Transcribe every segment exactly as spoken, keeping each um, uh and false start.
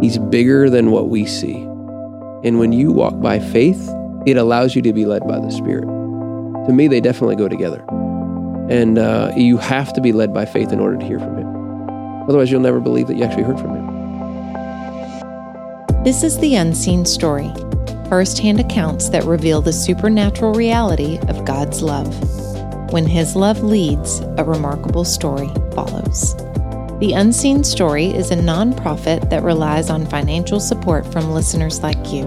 He's bigger than what we see. And when you walk by faith, it allows you to be led by the Spirit. To me, they definitely go together. And uh, you have to be led by faith in order to hear from Him. Otherwise, you'll never believe that you actually heard from Him. This is The Unseen Story, first-hand accounts that reveal the supernatural reality of God's love. When His love leads, a remarkable story follows. The Unseen Story is a nonprofit that relies on financial support from listeners like you.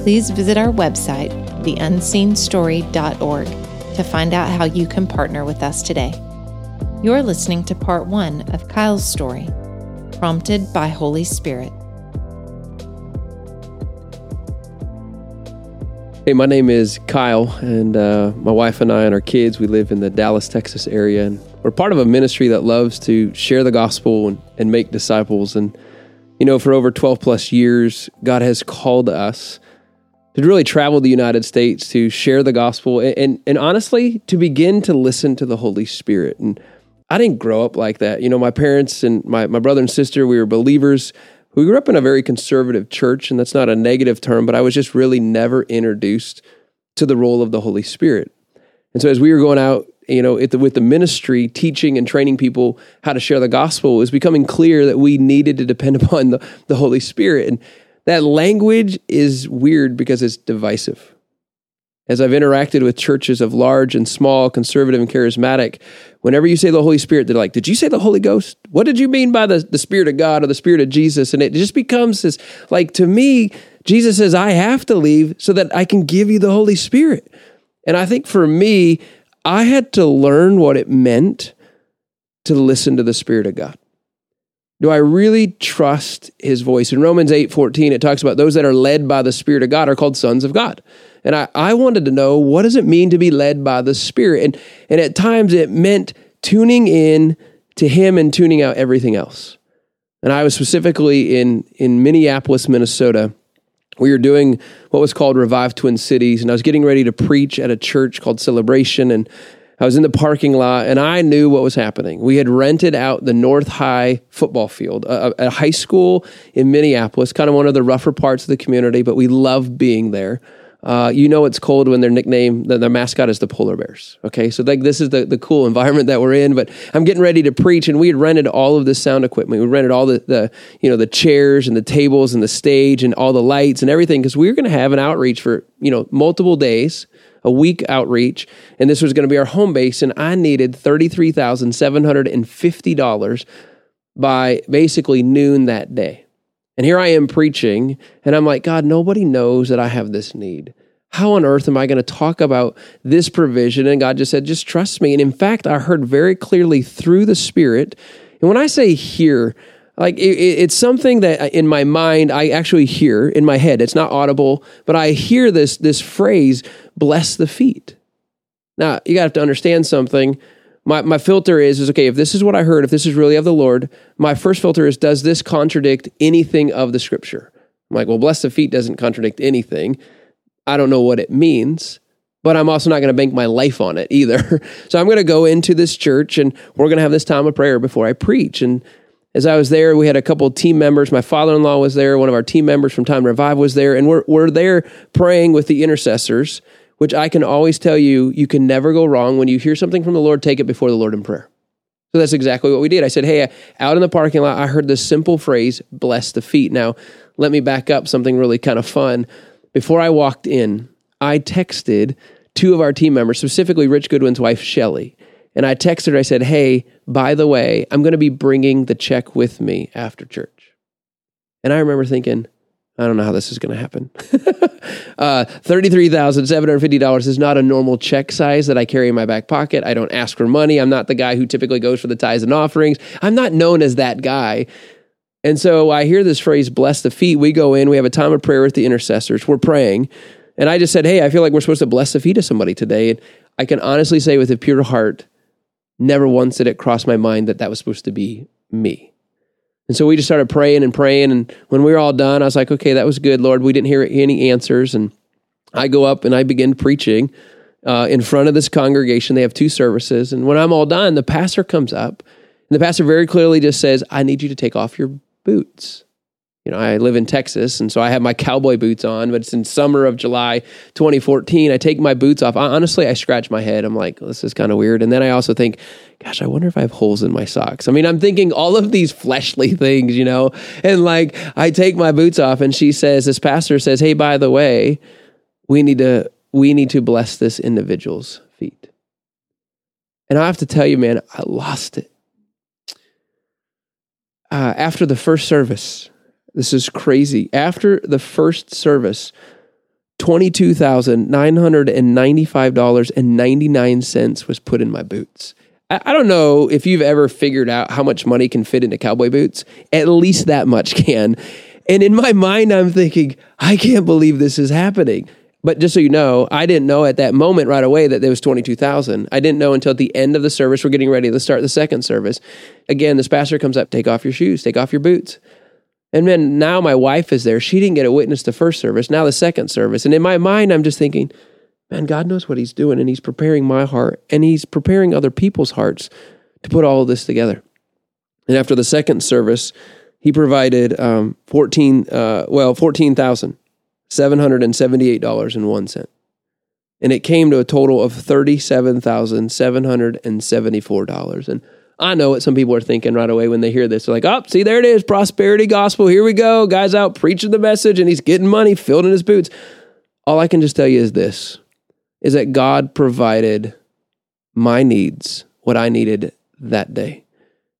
Please visit our website, the unseen story dot org, to find out how you can partner with us today. You're listening to part one of Kyle's story, prompted by Holy Spirit. Hey, my name is Kyle, and uh, my wife and I and our kids, we live in the Dallas, Texas area, and we're part of a ministry that loves to share the gospel and, and make disciples. And, you know, for over twelve plus years, God has called us to really travel the United States to share the gospel and, and, and honestly, to begin to listen to the Holy Spirit. And I didn't grow up like that. You know, my parents and my, my brother and sister, we were believers. We grew up in a very conservative church, and that's not a negative term, but I was just really never introduced to the role of the Holy Spirit. And so as we were going out, you know, the, with the ministry, teaching and training people how to share the gospel, it was becoming clear that we needed to depend upon the, the Holy Spirit. And that language is weird because it's divisive. As I've interacted with churches of large and small, conservative and charismatic, whenever you say the Holy Spirit, they're like, did you say the Holy Ghost? What did you mean by the, the Spirit of God or the Spirit of Jesus? And it just becomes this, like, to me, Jesus says, I have to leave so that I can give you the Holy Spirit. And I think for me, I had to learn what it meant to listen to the Spirit of God. Do I really trust His voice? In Romans eight fourteen, it talks about those that are led by the Spirit of God are called sons of God. And I, I wanted to know, what does it mean to be led by the Spirit? And, and at times it meant tuning in to Him and tuning out everything else. And I was specifically in, in Minneapolis, Minnesota. We were doing what was called Revive Twin Cities, and I was getting ready to preach at a church called Celebration, and I was in the parking lot, and I knew what was happening. We had rented out the North High football field, a, a high school in Minneapolis, kind of one of the rougher parts of the community, but we love being there. Uh, you know it's cold when their nickname, their mascot is the polar bears, okay? So like this is the, the cool environment that we're in, but I'm getting ready to preach, and we had rented all of this sound equipment. We rented all the, the you know, the chairs and the tables and the stage and all the lights and everything, because we were going to have an outreach for, you know, multiple days, a week outreach, and this was going to be our home base, and I needed thirty-three thousand seven hundred fifty dollars by basically noon that day. And here I am preaching, and I'm like, God, nobody knows that I have this need. How on earth am I going to talk about this provision? And God just said, just trust me. And in fact, I heard very clearly through the Spirit. And when I say hear, like it, it's something that in my mind, I actually hear in my head. It's not audible, but I hear this, this phrase, bless the feet. Now, you got to understand something. My my filter is, is, okay, if this is what I heard, if this is really of the Lord, my first filter is, does this contradict anything of the Scripture? I'm like, well, bless the feet doesn't contradict anything. I don't know what it means, but I'm also not going to bank my life on it either. So I'm going to go into this church, and we're going to have this time of prayer before I preach. And as I was there, we had a couple of team members. My father-in-law was there. One of our team members from Time to Revive was there. And we're we're there praying with the intercessors, which I can always tell you, you can never go wrong. When you hear something from the Lord, take it before the Lord in prayer. So that's exactly what we did. I said, hey, out in the parking lot, I heard this simple phrase, bless the feet. Now, let me back up something really kind of fun. Before I walked in, I texted two of our team members, specifically Rich Goodwin's wife, Shelley. And I texted her, I said, hey, by the way, I'm going to be bringing the check with me after church. And I remember thinking, I don't know how this is going to happen. uh, thirty-three thousand seven hundred fifty dollars is not a normal check size that I carry in my back pocket. I don't ask for money. I'm not the guy who typically goes for the tithes and offerings. I'm not known as that guy. And so I hear this phrase, bless the feet. We go in, we have a time of prayer with the intercessors. We're praying. And I just said, hey, I feel like we're supposed to bless the feet of somebody today. And I can honestly say with a pure heart, never once did it cross my mind that that was supposed to be me. And so we just started praying and praying, and when we were all done, I was like, okay, that was good, Lord. We didn't hear any answers, and I go up and I begin preaching uh, in front of this congregation. They have two services, and when I'm all done, the pastor comes up, and the pastor very clearly just says, I need you to take off your boots. you know, I live in Texas, and so I have my cowboy boots on, but it's in summer of July twenty fourteen. I take my boots off. I, honestly, I scratch my head. I'm like, this is kind of weird. And then I also think, gosh, I wonder if I have holes in my socks. I mean, I'm thinking all of these fleshly things, you know, and like I take my boots off and she says, this pastor says, hey, by the way, we need to, we need to bless this individual's feet. And I have to tell you, man, I lost it. Uh, after the first service, this is crazy. After the first service, twenty-two thousand nine hundred ninety-five dollars and ninety-nine cents was put in my boots. I don't know if you've ever figured out how much money can fit into cowboy boots. At least that much can. And in my mind, I'm thinking, I can't believe this is happening. But just so you know, I didn't know at that moment right away that there was twenty-two thousand. I didn't know until the end of the service. We're getting ready to start the second service. Again, this pastor comes up, take off your shoes, take off your boots. And then now my wife is there. She didn't get a witness the first service, now the second service. And in my mind, I'm just thinking, man, God knows what he's doing, and he's preparing my heart, and he's preparing other people's hearts to put all of this together. And after the second service, he provided um, fourteen, uh, well, fourteen thousand seven hundred and seventy-eight dollars and one cent, and it came to a total of thirty-seven thousand seven hundred and seventy-four dollars. And I know what some people are thinking right away when they hear this. They're like, oh, see, there it is, prosperity gospel. Here we go, guy's out preaching the message, and he's getting money filled in his boots. All I can just tell you is this. Is that God provided my needs, what I needed that day.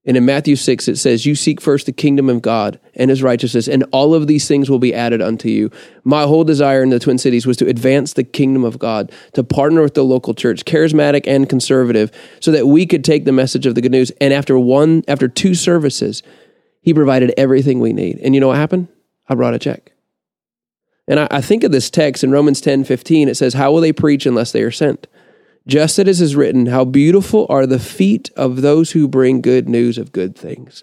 And in Matthew six, it says, you seek first the kingdom of God and his righteousness, and all of these things will be added unto you. My whole desire in the Twin Cities was to advance the kingdom of God, to partner with the local church, charismatic and conservative, so that we could take the message of the good news. And after one, after two services, he provided everything we need. And you know what happened? I brought a check. And I think of this text in Romans ten fifteen. It says, how will they preach unless they are sent? Just as it is written, how beautiful are the feet of those who bring good news of good things.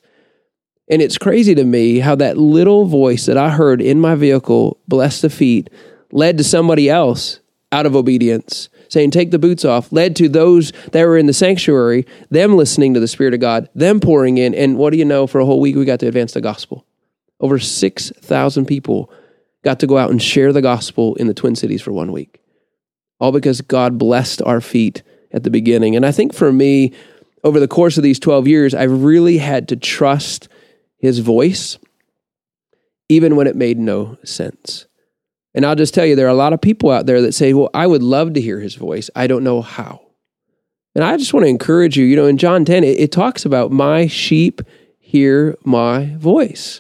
And it's crazy to me how that little voice that I heard in my vehicle, bless the feet, led to somebody else out of obedience, saying, take the boots off, led to those that were in the sanctuary, them listening to the Spirit of God, them pouring in. And what do you know, for a whole week, we got to advance the gospel. Over six thousand people got to go out and share the gospel in the Twin Cities for one week. All because God blessed our feet at the beginning. And I think for me, over the course of these twelve years, I really had to trust his voice, even when it made no sense. And I'll just tell you, there are a lot of people out there that say, well, I would love to hear his voice. I don't know how. And I just want to encourage you, you know, in John ten, it, it talks about my sheep hear my voice.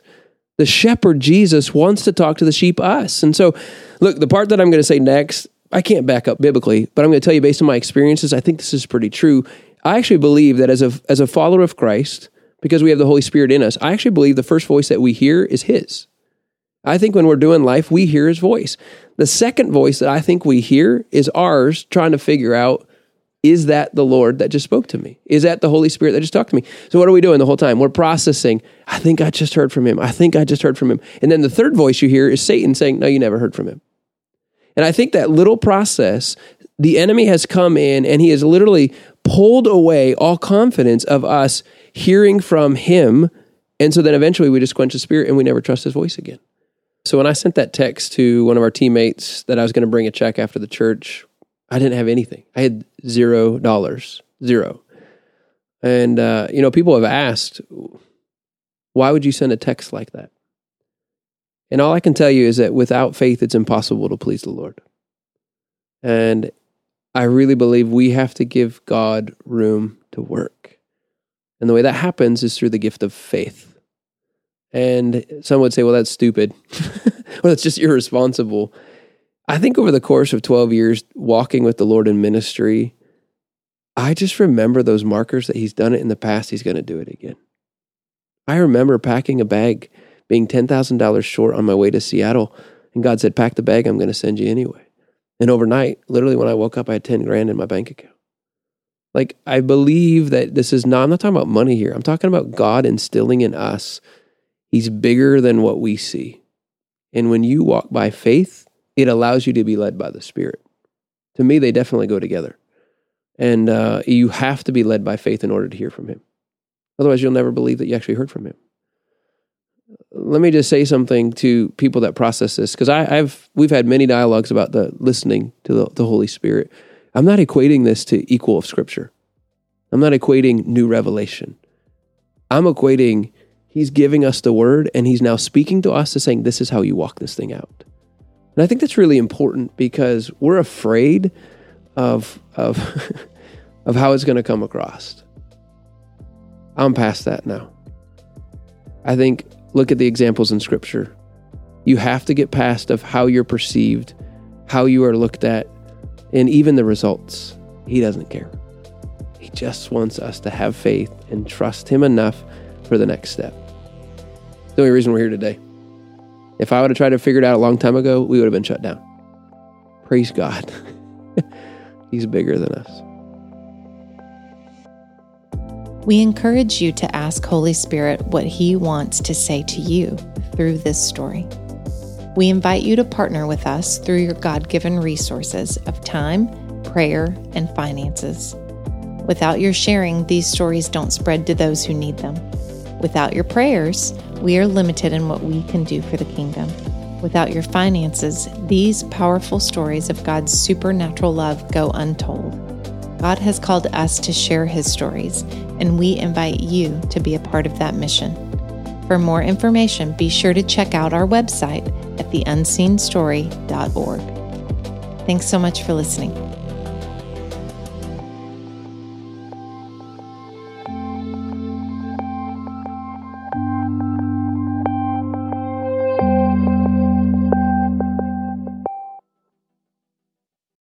The shepherd, Jesus, wants to talk to the sheep, us. And so, look, the part that I'm going to say next, I can't back up biblically, but I'm going to tell you based on my experiences, I think this is pretty true. I actually believe that as a as a follower of Christ, because we have the Holy Spirit in us, I actually believe the first voice that we hear is his. I think when we're doing life, we hear his voice. The second voice that I think we hear is ours, trying to figure out, is that the Lord that just spoke to me? Is that the Holy Spirit that just talked to me? So what are we doing the whole time? We're processing. I think I just heard from him. I think I just heard from him. And then the third voice you hear is Satan saying, no, you never heard from him. And I think that little process, the enemy has come in and he has literally pulled away all confidence of us hearing from him. And so then eventually we just quench the Spirit and we never trust his voice again. So when I sent that text to one of our teammates that I was going to bring a check after the church, I didn't have anything. I had zero dollars, zero. And, uh, you know, people have asked, why would you send a text like that? And all I can tell you is that without faith, it's impossible to please the Lord. And I really believe we have to give God room to work. And the way that happens is through the gift of faith. And some would say, well, that's stupid. Well, that's just irresponsible. I think over the course of twelve years walking with the Lord in ministry, I just remember those markers that he's done it in the past, he's going to do it again. I remember packing a bag, being ten thousand dollars short on my way to Seattle, and God said, pack the bag, I'm going to send you anyway. And overnight, literally when I woke up, I had ten grand in my bank account. Like, I believe that this is not, I'm not talking about money here. I'm talking about God instilling in us, he's bigger than what we see. And when you walk by faith, it allows you to be led by the Spirit. To me, they definitely go together. And uh, you have to be led by faith in order to hear from him. Otherwise, you'll never believe that you actually heard from him. let me just say something to people that process this, because I've we've had many dialogues about the listening to the, the Holy Spirit. I'm not equating this to equal of Scripture. I'm not equating new revelation. I'm equating He's giving us the Word, and He's now speaking to us and saying, "This is how you walk this thing out." And I think that's really important, because we're afraid of of of how it's going to come across. I'm past that now. I think, look at the examples in Scripture. You have to get past of how you're perceived, how you are looked at, and even the results. He doesn't care. He just wants us to have faith and trust Him enough for the next step. The only reason we're here today. If I would have tried to figure it out a long time ago, we would have been shut down. Praise God. He's bigger than us. We encourage you to ask Holy Spirit what He wants to say to you through this story. We invite you to partner with us through your God-given resources of time, prayer, and finances. Without your sharing, these stories don't spread to those who need them. Without your prayers, we are limited in what we can do for the kingdom. Without your finances, these powerful stories of God's supernatural love go untold. God has called us to share His stories, and we invite you to be a part of that mission. For more information, be sure to check out our website at the unseen story dot org. Thanks so much for listening.